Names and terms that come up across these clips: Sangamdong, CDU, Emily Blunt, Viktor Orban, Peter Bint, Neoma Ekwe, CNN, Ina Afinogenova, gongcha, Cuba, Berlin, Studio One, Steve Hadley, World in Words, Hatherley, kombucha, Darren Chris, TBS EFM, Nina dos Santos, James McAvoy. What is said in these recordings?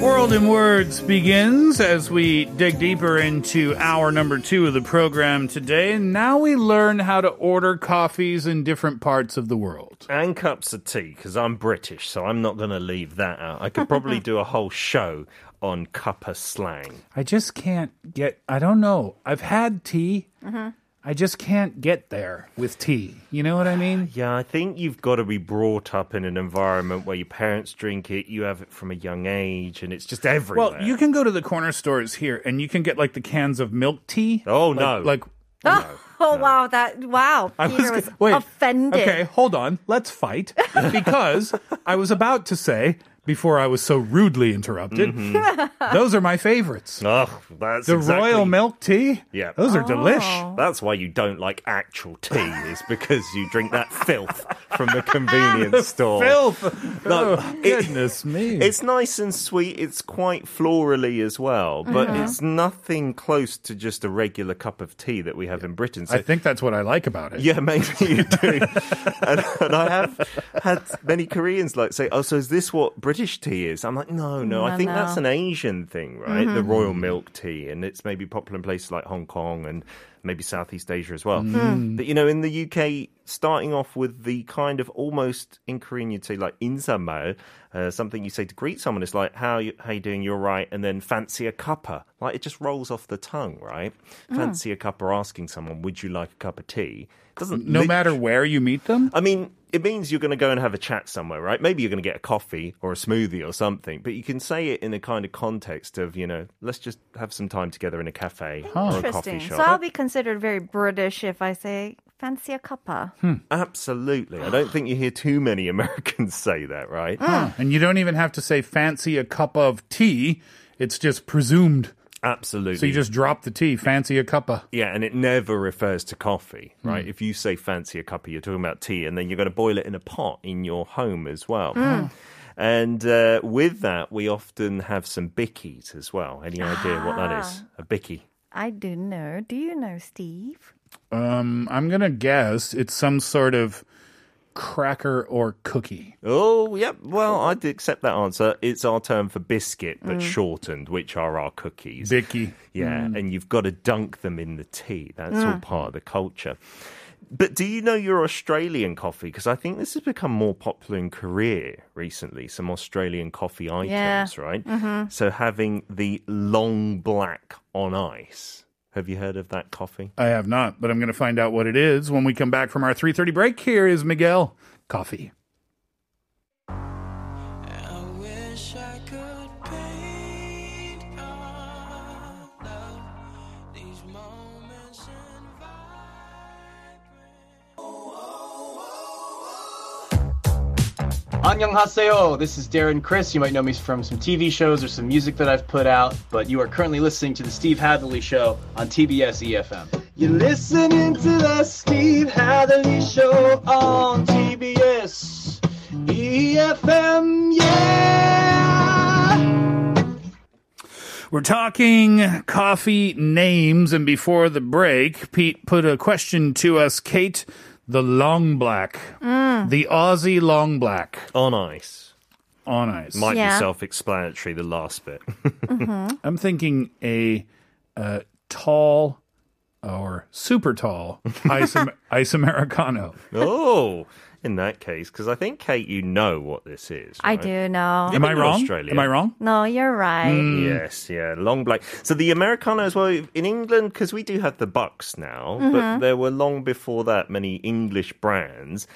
World in Words begins as we dig deeper into hour number 2 of the program today. And now we learn how to order coffees in different parts of the world. And cups of tea, because I'm British, so I'm not going to leave that out. I could probably do a whole show on cuppa slang. I just can't get, I don't know. I've had tea. Mm-hmm. I just can't get there with tea. You know what I mean? Yeah, I think you've got to be brought up in an environment where your parents drink it, you have it from a young age, and it's just everywhere. Well, you can go to the corner stores here, and you can get, like, the cans of milk tea. Oh, no. Like, wow. Peter was offended. Okay, hold on. Let's fight. Because I was about to say... Before I was so rudely interrupted. Mm-hmm. Those are my favorites. Oh, that's the exactly... royal milk tea? Yeah. Those are delish. That's why you don't like actual tea, is because you drink that filth from the convenience store. Filth! No, goodness me. It's nice and sweet. It's quite florally as well, but it's nothing close to just a regular cup of tea that we have in Britain. So I think that's what I like about it. Yeah, maybe you do. and I have had many Koreans like say, oh, so is this what British tea is? I'm like, no. I think that's an Asian thing, right? Mm-hmm. The royal milk tea, and it's maybe popular in places like Hong Kong and maybe Southeast Asia as well. Mm. But, you know, in the UK, starting off with the kind of almost, in Korean you'd say like 인사말, something you say to greet someone. It's like, how you doing? You're right. And then fancy a cuppa. Like, it just rolls off the tongue, right? Fancy a cuppa, asking someone, would you like a cup of tea? No matter where you meet them? I mean, it means you're going to go and have a chat somewhere, right? Maybe you're going to get a coffee or a smoothie or something, but you can say it in a kind of context of, you know, let's just have some time together in a cafe or a coffee shop. So I'll be considered very British if I say... Fancy a cuppa. Absolutely. I don't think you hear too many Americans say that, right? And you don't even have to say fancy a cup of tea. It's just presumed. Absolutely. So you just drop the tea, fancy a cuppa. Yeah, and it never refers to coffee, right? If you say fancy a cuppa, you're talking about tea, and then you're going to boil it in a pot in your home as well. And with that, we often have some bickies as well. Any idea what that is? A bickie? I do know. Do you know, Steve? I'm going to guess it's some sort of cracker or cookie. Oh, yep. Well, I'd accept that answer. It's our term for biscuit, but shortened, which are our cookies. Bicky. Yeah, and you've got to dunk them in the tea. That's all part of the culture. But do you know your Australian coffee? Because I think this has become more popular in Korea recently, some Australian coffee items, right? Mm-hmm. So having the long black on ice. Have you heard of that coffee? I have not, but I'm going to find out what it is when we come back from our 3:30 break. Here is Miguel Coffee. I wish I could paint all of these moments and vibrate. 안녕하세요. This is Darren Chris. You might know me from some TV shows or some music that I've put out, but you are currently listening to The Steve Hadley Show on TBS EFM. You're listening to The Steve Hadley Show on TBS EFM, yeah! We're talking coffee names, and before the break, Pete put a question to us, Kate. The long black. The Aussie long black. On ice. On ice. Might be self-explanatory, the last bit. I'm thinking a tall or super tall ice Americano. Oh, in that case, because I think, Kate, you know what this is. Right? I do know. Am I wrong? Australia. Am I wrong? No, you're right. Yes, yeah, long black. So the Americano as well, in England, because we do have the Bucks now, but there were long before that many English brands.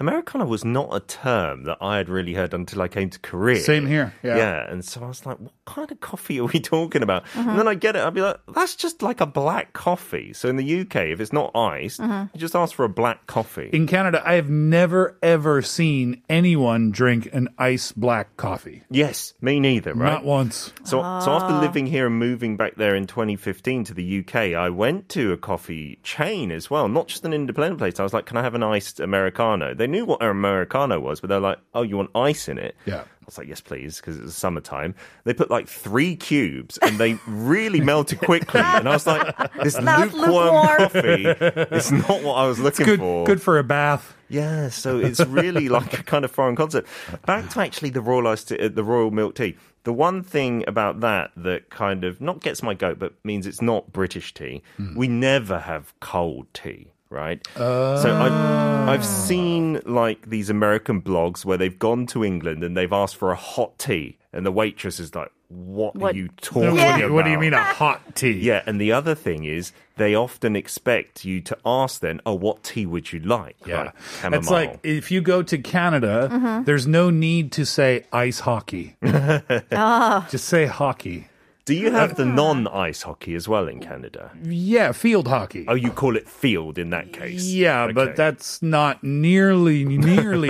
Americana was not a term that I had really heard until I came to Korea. Same here. Yeah. Yeah. And so I was like, what kind of coffee are we talking about? Uh-huh. And then I get it. I'd be like, that's just like a black coffee. So in the UK, if it's not iced, uh-huh. you just ask for a black coffee. In Canada, I have never, ever seen anyone drink an iced black coffee. Yes, me neither, right? Not once. So after living here and moving back there in 2015 to the UK, I went to a coffee chain as well, not just an independent place. I was like, can I have an iced Americano? They knew what an Americano was, but they're like, oh, you want ice in it? Yeah. I was like, yes, please, because it was summertime. They put like 3 cubes and they really melted quickly. And I was like, this lukewarm coffee is not what I was looking for. Good for a bath. Yeah, so it's really like a kind of foreign concept. Back to actually the royal milk tea. The one thing about that kind of not gets my goat, but means it's not British tea. Mm. We never have cold tea. Right? So I've seen like these American blogs where they've gone to England and they've asked for a hot tea and the waitress is like, what are you talking about? What do you mean a hot tea? Yeah, and the other thing is they often expect you to ask then, oh, what tea would you like? Yeah, like it's like if you go to Canada, mm-hmm. there's no need to say ice hockey. Just say hockey. Do you have the non-ice hockey as well in Canada? Yeah, field hockey. Oh, you call it field in that case. Yeah, okay. But that's not nearly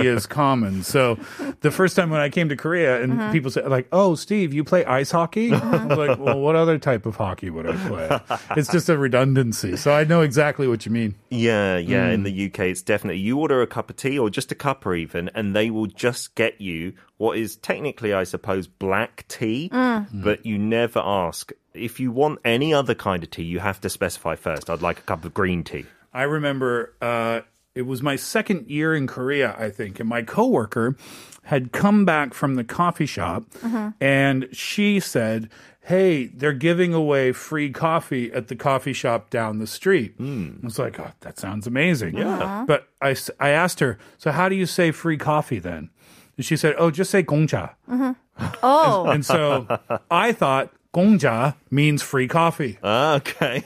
as common. So the first time when I came to Korea and mm-hmm. people said, like, oh, Steve, you play ice hockey? Mm-hmm. I was like, well, what other type of hockey would I play? It's just a redundancy. So I know exactly what you mean. Yeah. Mm. In the UK, it's definitely, you order a cup of tea or just a cuppa even, and they will just get you what is technically, I suppose, black tea, but you never ask. If you want any other kind of tea, you have to specify first. I'd like a cup of green tea. I remember it was my second year in Korea, I think, and my coworker had come back from the coffee shop, and she said, hey, they're giving away free coffee at the coffee shop down the street. I was like, oh, that sounds amazing. Yeah. But I asked her, so how do you say free coffee then? And she said, oh, just say gongcha. Mm-hmm. Oh. And so I thought gongcha means free coffee. Okay.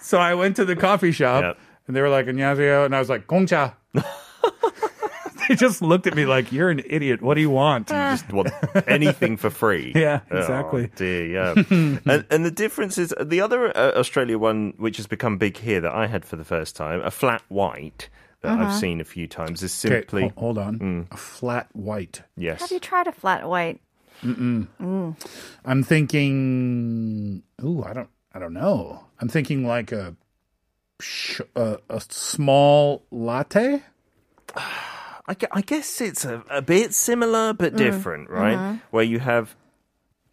So I went to the coffee shop, and they were like, 안녕하세요. And I was like, gongcha. They just looked at me like, you're an idiot. What do you want? You just want anything for free. Yeah, exactly. Oh, dear, yeah. and the difference is, the other Australia one, which has become big here that I had for the first time, a flat white. That I've seen a few times is simply... Okay, hold on. A flat white. Yes. Have you tried a flat white? I'm thinking... Ooh, I don't know. I'm thinking like a small latte? I guess it's a bit similar but different, right? Where you have...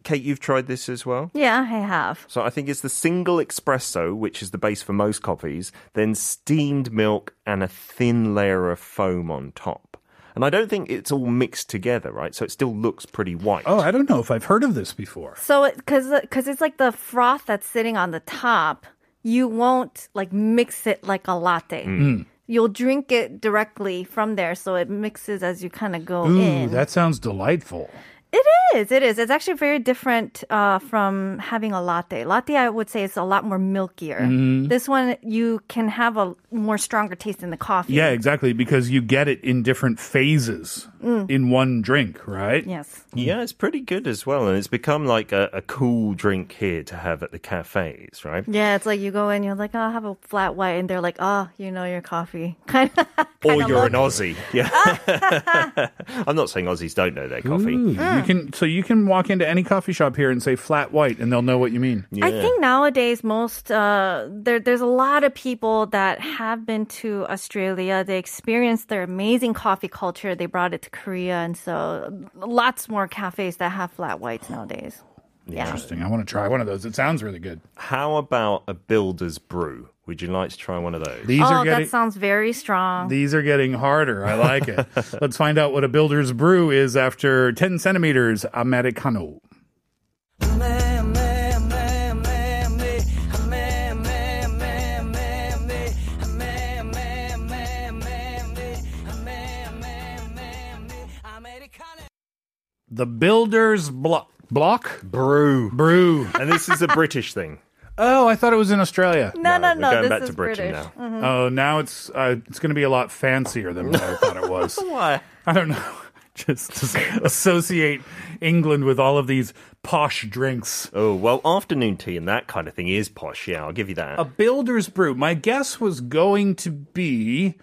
Kate, you've tried this as well? Yeah, I have. So I think it's the single espresso, which is the base for most coffees, then steamed milk and a thin layer of foam on top. And I don't think it's all mixed together, right? So it still looks pretty white. Oh, I don't know if I've heard of this before. So because it's like the froth that's sitting on the top, you won't like mix it like a latte. Mm. You'll drink it directly from there, so it mixes as you kind of go in. Ooh, that sounds delightful. It is. It's actually very different from having a latte. Latte, I would say, is a lot more milkier. Mm-hmm. This one, you can have a more stronger taste in the coffee. Yeah, exactly, because you get it in different phases in one drink, right? Yes. Yeah, it's pretty good as well, and it's become like a cool drink here to have at the cafes, right? Yeah, it's like you go in, you're like, oh, I'll have a flat white, and they're like, oh, you know your coffee. Or you're an Aussie. Yeah. I'm not saying Aussies don't know their coffee. Ooh, you can walk into any coffee shop here and say flat white, and they'll know what you mean. Yeah. I think nowadays most there's a lot of people that have been to Australia. They experienced their amazing coffee culture. They brought it to Korea, and so lots more cafes that have flat whites nowadays. Yeah. Interesting. I want to try one of those. It sounds really good. How about a builder's brew? Would you like to try one of those? That sounds very strong. These are getting harder. I like it. Let's find out what a builder's brew is after 10 centimeters Americano. The builder's block. Brew. And this is a British thing. Oh, I thought it was in Australia. No. We're going back to Britain British. Now. Mm-hmm. Oh, now it's going to be a lot fancier than what I thought it was. Why? I don't know. Just associate England with all of these posh drinks. Oh, well, afternoon tea and that kind of thing is posh. Yeah, I'll give you that. A builder's brew. My guess was going to be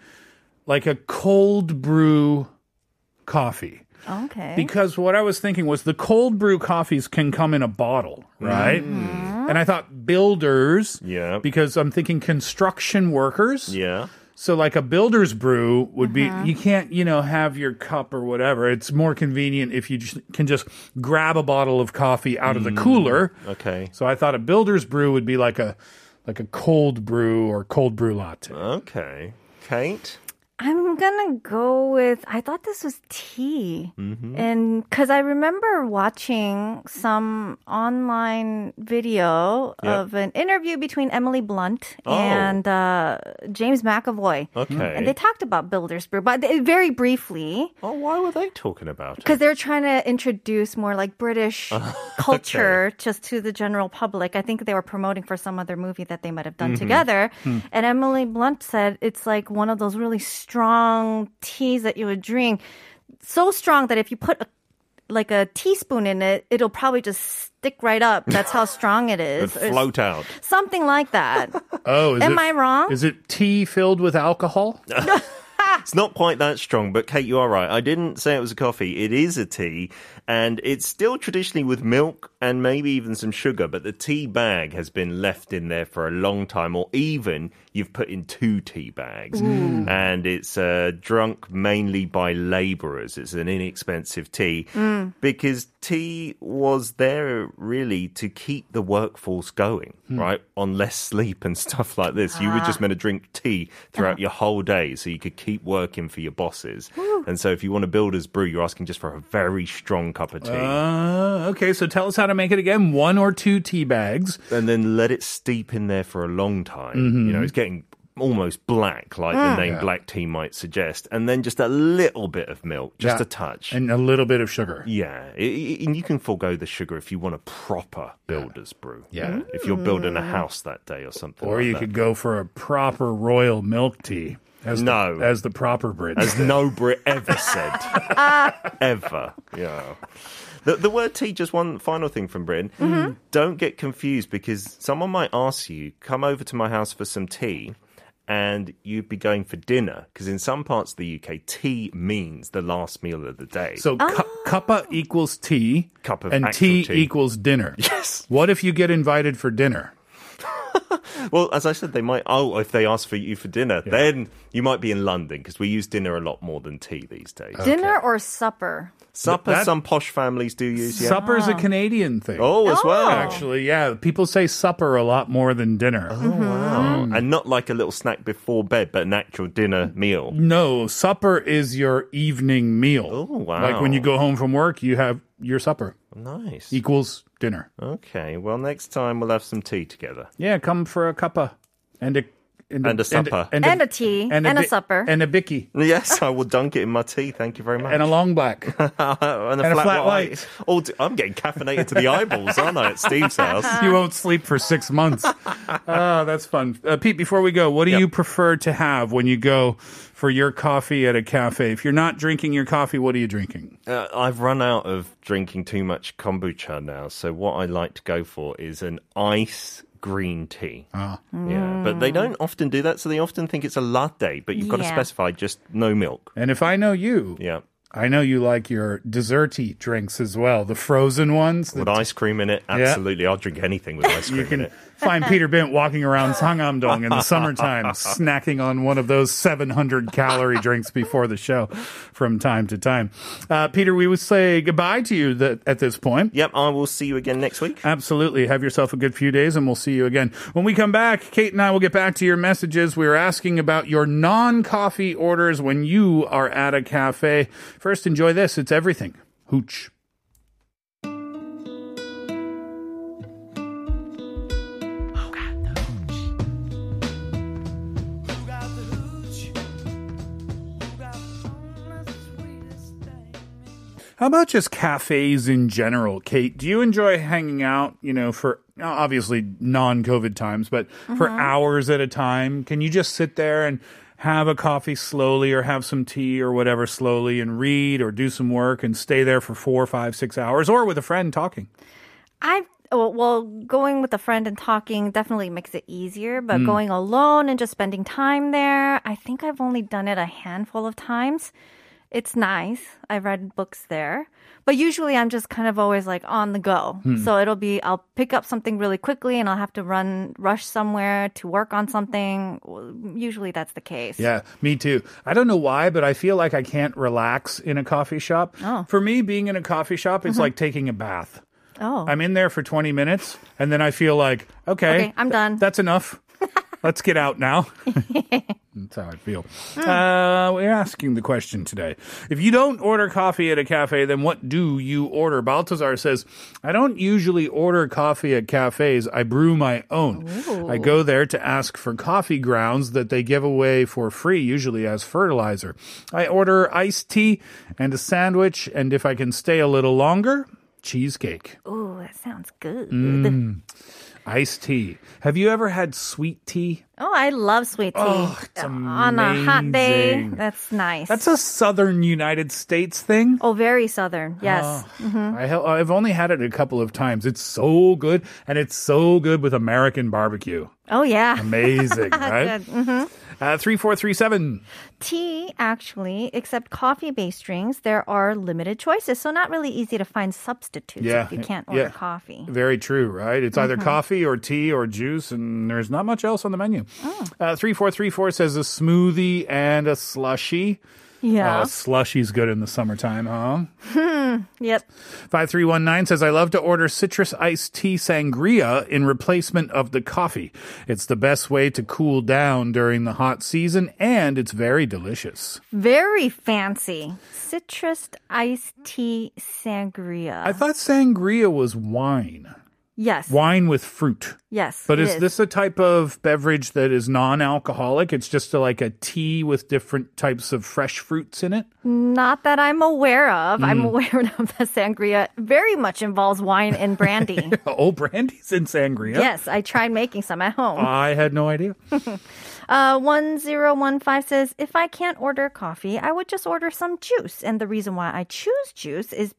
like a cold brew coffee. Okay. Because what I was thinking was the cold brew coffees can come in a bottle, right? Mm. And I thought builders, yeah, because I'm thinking construction workers. Yeah. So like a builder's brew would be, you can't, have your cup or whatever. It's more convenient if you can just grab a bottle of coffee out of the cooler. Okay. So I thought a builder's brew would be like a cold brew or cold brew latte. Okay. Kate? I'm going to go with, I thought this was tea. Mm-hmm. And because I remember watching some online video of an interview between Emily Blunt and James McAvoy. Okay. And they talked about builder's brew, but very briefly. Oh, why were they talking about it? Because they were trying to introduce more like British culture just to the general public. I think they were promoting for some other movie that they might have done together. Mm-hmm. And Emily Blunt said it's like one of those really strong teas that you would drink, so strong that if you put a teaspoon in it, it'll probably just stick right up. That's how strong it is. It'd float out. Something like that. Oh, am I wrong? Is it tea filled with alcohol? It's not quite that strong, but Kate, you are right. I didn't say it was a coffee. It is a tea, and it's still traditionally with milk and maybe even some sugar, but the tea bag has been left in there for a long time, or even you've put in 2 tea bags. Mm. And it's drunk mainly by labourers. It's an inexpensive tea because tea was there really to keep the workforce going, right? On less sleep and stuff like this. You were just meant to drink tea throughout your whole day so you could keep working for your bosses. Woo. And so if you want a builder's brew, you're asking just for a very strong cup of tea. Okay, so tell us how to make it again. 1 or 2 tea bags. And then let it steep in there for a long time. Mm-hmm. It's getting almost black, like the name black tea might suggest. And then just a little bit of milk, just a touch. And a little bit of sugar. Yeah. And you can forego the sugar if you want a proper builder's brew. Yeah. If you're building a house that day or something. Or you could go for a proper royal milk tea. As the proper Brit. As no Brit ever said. Ever. Yeah. The word tea, just one final thing from Britain. Mm-hmm. Don't get confused, because someone might ask you, come over to my house for some tea, and you'd be going for dinner. Because in some parts of the UK, tea means the last meal of the day. So cuppa equals tea, cup of and tea equals dinner. Yes. What if you get invited for dinner? Well, as I said, they might, if they ask for you for dinner, then you might be in London, because we use dinner a lot more than tea these days. Okay. Dinner or supper? Supper, some posh families do use, Supper's a Canadian thing. Oh, as well. Actually, yeah. People say supper a lot more than dinner. Oh, wow. And not like a little snack before bed, but an actual dinner meal. No, supper is your evening meal. Oh, wow. Like when you go home from work, you have your supper. Nice. Equals dinner. Okay. Well, next time we'll have some tea together. Yeah, come for a cuppa and a supper. And a tea. And a supper. And a bicky. Yes, I will dunk it in my tea. Thank you very much. And a long black. and a flat white. I'm getting caffeinated to the eyeballs, aren't I, at Steve's house? You won't sleep for 6 months. Oh, that's fun. Pete, before we go, what do you prefer to have when you go for your coffee at a cafe? If you're not drinking your coffee, what are you drinking? I've run out of drinking too much kombucha now, so what I like to go for is an ice green tea. But they don't often do that, so they often think it's a latte, but you've got to specify just no milk. And if I know you, I know you like your desserty drinks as well, the frozen ones. With ice cream in it, absolutely. Yeah. I'll drink anything with ice cream in it. You can find Peter Bint walking around Sangamdong in the summertime, snacking on one of those 700-calorie drinks before the show from time to time. Peter, we will say goodbye to you at this point. Yep, I will see you again next week. Absolutely. Have yourself a good few days, and we'll see you again. When we come back, Kate and I will get back to your messages. We were asking about your non-coffee orders when you are at a cafe. First, enjoy this. It's everything. Hooch. Who got the hooch? Who got the hooch? Who got the hooch? How about just cafes in general, Kate? Do you enjoy hanging out, you know, for obviously non-COVID times, but for hours at a time? Can you just sit there and have a coffee slowly or have some tea or whatever slowly and read or do some work and stay there for 4, 5, 6 hours or with a friend talking? Well, going with a friend and talking definitely makes it easier, but going alone and just spending time there, I think I've only done it a handful of times. It's nice. I read books there. But usually I'm just kind of always like on the go. So I'll pick up something really quickly and I'll have to rush somewhere to work on something. Usually that's the case. Yeah, me too. I don't know why, but I feel like I can't relax in a coffee shop. Oh. For me, being in a coffee shop, it's like taking a bath. Oh. I'm in there for 20 minutes and then I feel like, okay, I'm done. That's enough. Let's get out now. That's how I feel. We're asking the question today. If you don't order coffee at a cafe, then what do you order? Baltazar says, I don't usually order coffee at cafes. I brew my own. Ooh. I go there to ask for coffee grounds that they give away for free, usually as fertilizer. I order iced tea and a sandwich, and if I can stay a little longer, cheesecake. Ooh, that sounds good. Iced tea. Have you ever had sweet tea? Oh, I love sweet tea. Oh, it's amazing. On a hot day, that's nice. That's a southern United States thing. Oh, very southern, yes. Oh, I've only had it a couple of times. It's so good, and it's so good with American barbecue. Oh, yeah. Amazing, right? 3437. Tea, actually, except coffee-based drinks, there are limited choices, so not really easy to find substitutes if you can't order coffee. Very true, right? It's either coffee or tea or juice, and there's not much else on the menu. 3434 says a smoothie and a slushie. Yeah. Slushy's good in the summertime, huh? Yep. 5319 says, I love to order citrus iced tea sangria in replacement of the coffee. It's the best way to cool down during the hot season, and it's very delicious. Very fancy. Citrus iced tea sangria. I thought sangria was wine. Yes. Wine with fruit. Yes. But is this a type of beverage that is non-alcoholic? It's just like a tea with different types of fresh fruits in it? Not that I'm aware of. I'm aware of the sangria very much involves wine and brandy. Oh, brandy's in sangria? Yes, I tried making some at home. I had no idea. 1015 says, if I can't order coffee, I would just order some juice. And the reason why I choose juice is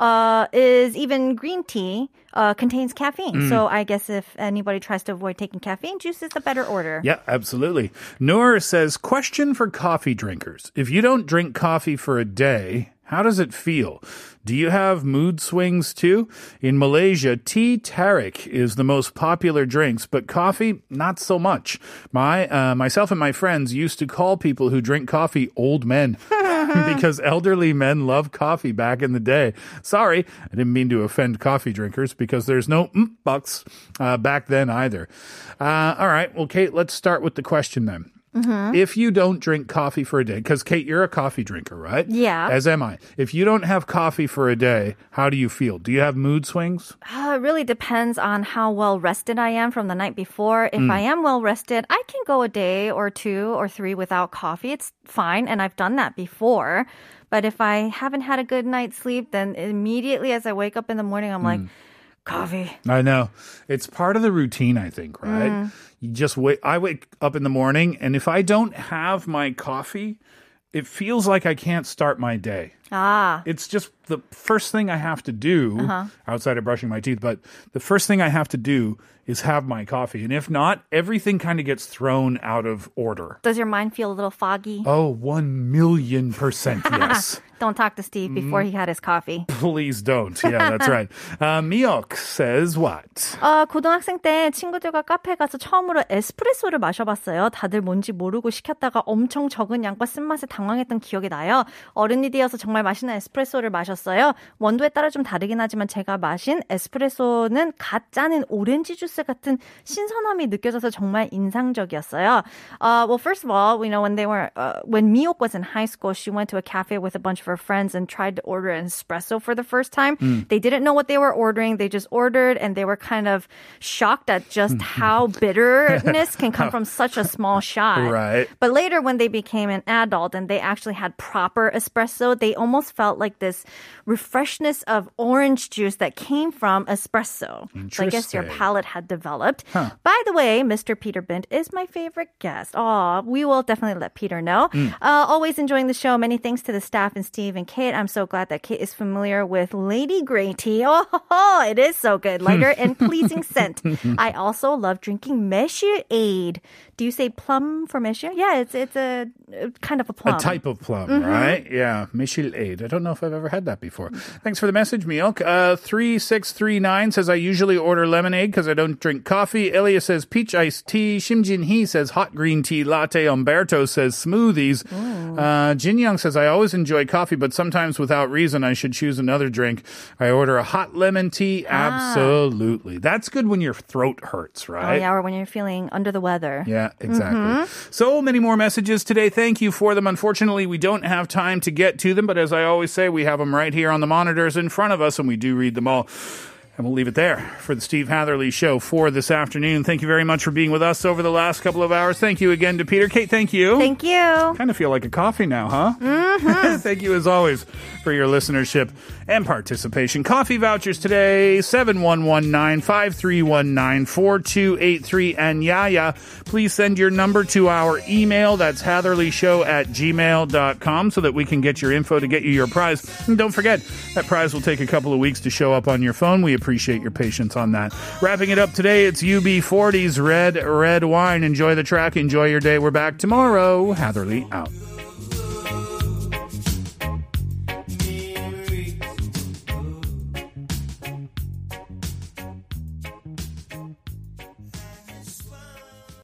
even green tea contains caffeine. So I guess if anybody tries to avoid taking caffeine, juice is the better order. Yeah, absolutely. Noor says, question for coffee drinkers. If you don't drink coffee for a day, how does it feel? Do you have mood swings too? In Malaysia, tea tarik is the most popular drinks, but coffee, not so much. Myself and my friends used to call people who drink coffee old men because elderly men love coffee back in the day. Sorry, I didn't mean to offend coffee drinkers because there's no bucks back then either. All right, well, Kate, let's start with the question then. If you don't drink coffee for a day, because Kate, you're a coffee drinker, right? Yeah. As am I. If you don't have coffee for a day, how do you feel? Do you have mood swings? It really depends on how well rested I am from the night before. If I am well rested, I can go a day or 2 or 3 without coffee. It's fine, and I've done that before. But if I haven't had a good night's sleep, then immediately as I wake up in the morning, I'm like, coffee. I know. It's part of the routine, I think, right? You just wait. I wake up in the morning, and if I don't have my coffee, it feels like I can't start my day. It's just the first thing I have to do outside of brushing my teeth, but the first thing I have to do is have my coffee. And if not, everything kind of gets thrown out of order. Does your mind feel a little foggy? Oh, 1,000,000% yes. Don't talk to Steve before he had his coffee. Please don't. Yeah, that's right. Miok says what? 고등학생 때 친구들과 카페 가서 처음으로 에스프레소를 마셔봤어요. 다들 뭔지 모르고 시켰다가 엄청 적은 양과 쓴맛에 당황했던 기억이 나요. 어른이 되어서 정말 맛있는 에스프레소를 마셨어요. 원두에 따라 좀 다르긴 하지만 제가 마신 에스프레소는 갓 짜는 오렌지 주스 같은 신선함이 느껴져서 정말 인상적이었어요. Well, first of all, you know, when Miok was in high school, she went to a cafe with a bunch of her friends and tried to order an espresso for the first time. They didn't know what they were ordering. They just ordered, and they were kind of shocked at just how bitterness can come from such a small shot. Right. But later, when they became an adult and they actually had proper espresso, they almost almost felt like this refreshness of orange juice that came from espresso. So I guess your palate had developed. Huh. By the way, Mr. Peter Bint is my favorite guest. Oh, we will definitely let Peter know. Always enjoying the show. Many thanks to the staff and Steve and Kate. I'm so glad that Kate is familiar with Lady Grey tea. Oh, it is so good. Lighter and pleasing scent. I also love drinking meshuaid. Do you say plum for meshua? Yeah, it's a kind of a plum. A type of plum, right? Yeah, meshuaid. I don't know if I've ever had that before. Thanks for the message, Miok. 3639 says, I usually order lemonade because I don't drink coffee. Elia says peach iced tea. Shim Jin Hee says hot green tea latte. Umberto says smoothies. Jin Young says, I always enjoy coffee, but sometimes without reason I should choose another drink. I order a hot lemon tea. Absolutely. That's good when your throat hurts, right? Oh, yeah, or when you're feeling under the weather. Yeah, exactly. So many more messages today. Thank you for them. Unfortunately, we don't have time to get to them, but as I always say, we have them right here on the monitors in front of us, and we do read them all. And we'll leave it there for the Steve Hatherley Show for this afternoon. Thank you very much for being with us over the last couple of hours. Thank you again to Peter. Kate, thank you. Thank you. Kind of feel like a coffee now, huh? Thank you as always for your listenership and participation. Coffee vouchers today, 7119-531-94283. And Yaya, please send your number to our email. That's hatherleyshow@gmail.com so that we can get your info to get you your prize. And don't forget, that prize will take a couple of weeks to show up on your phone. We appreciate your patience on that. Wrapping it up today, it's UB40's Red Wine. Enjoy the track. Enjoy your day. We're back tomorrow. Hatherley out.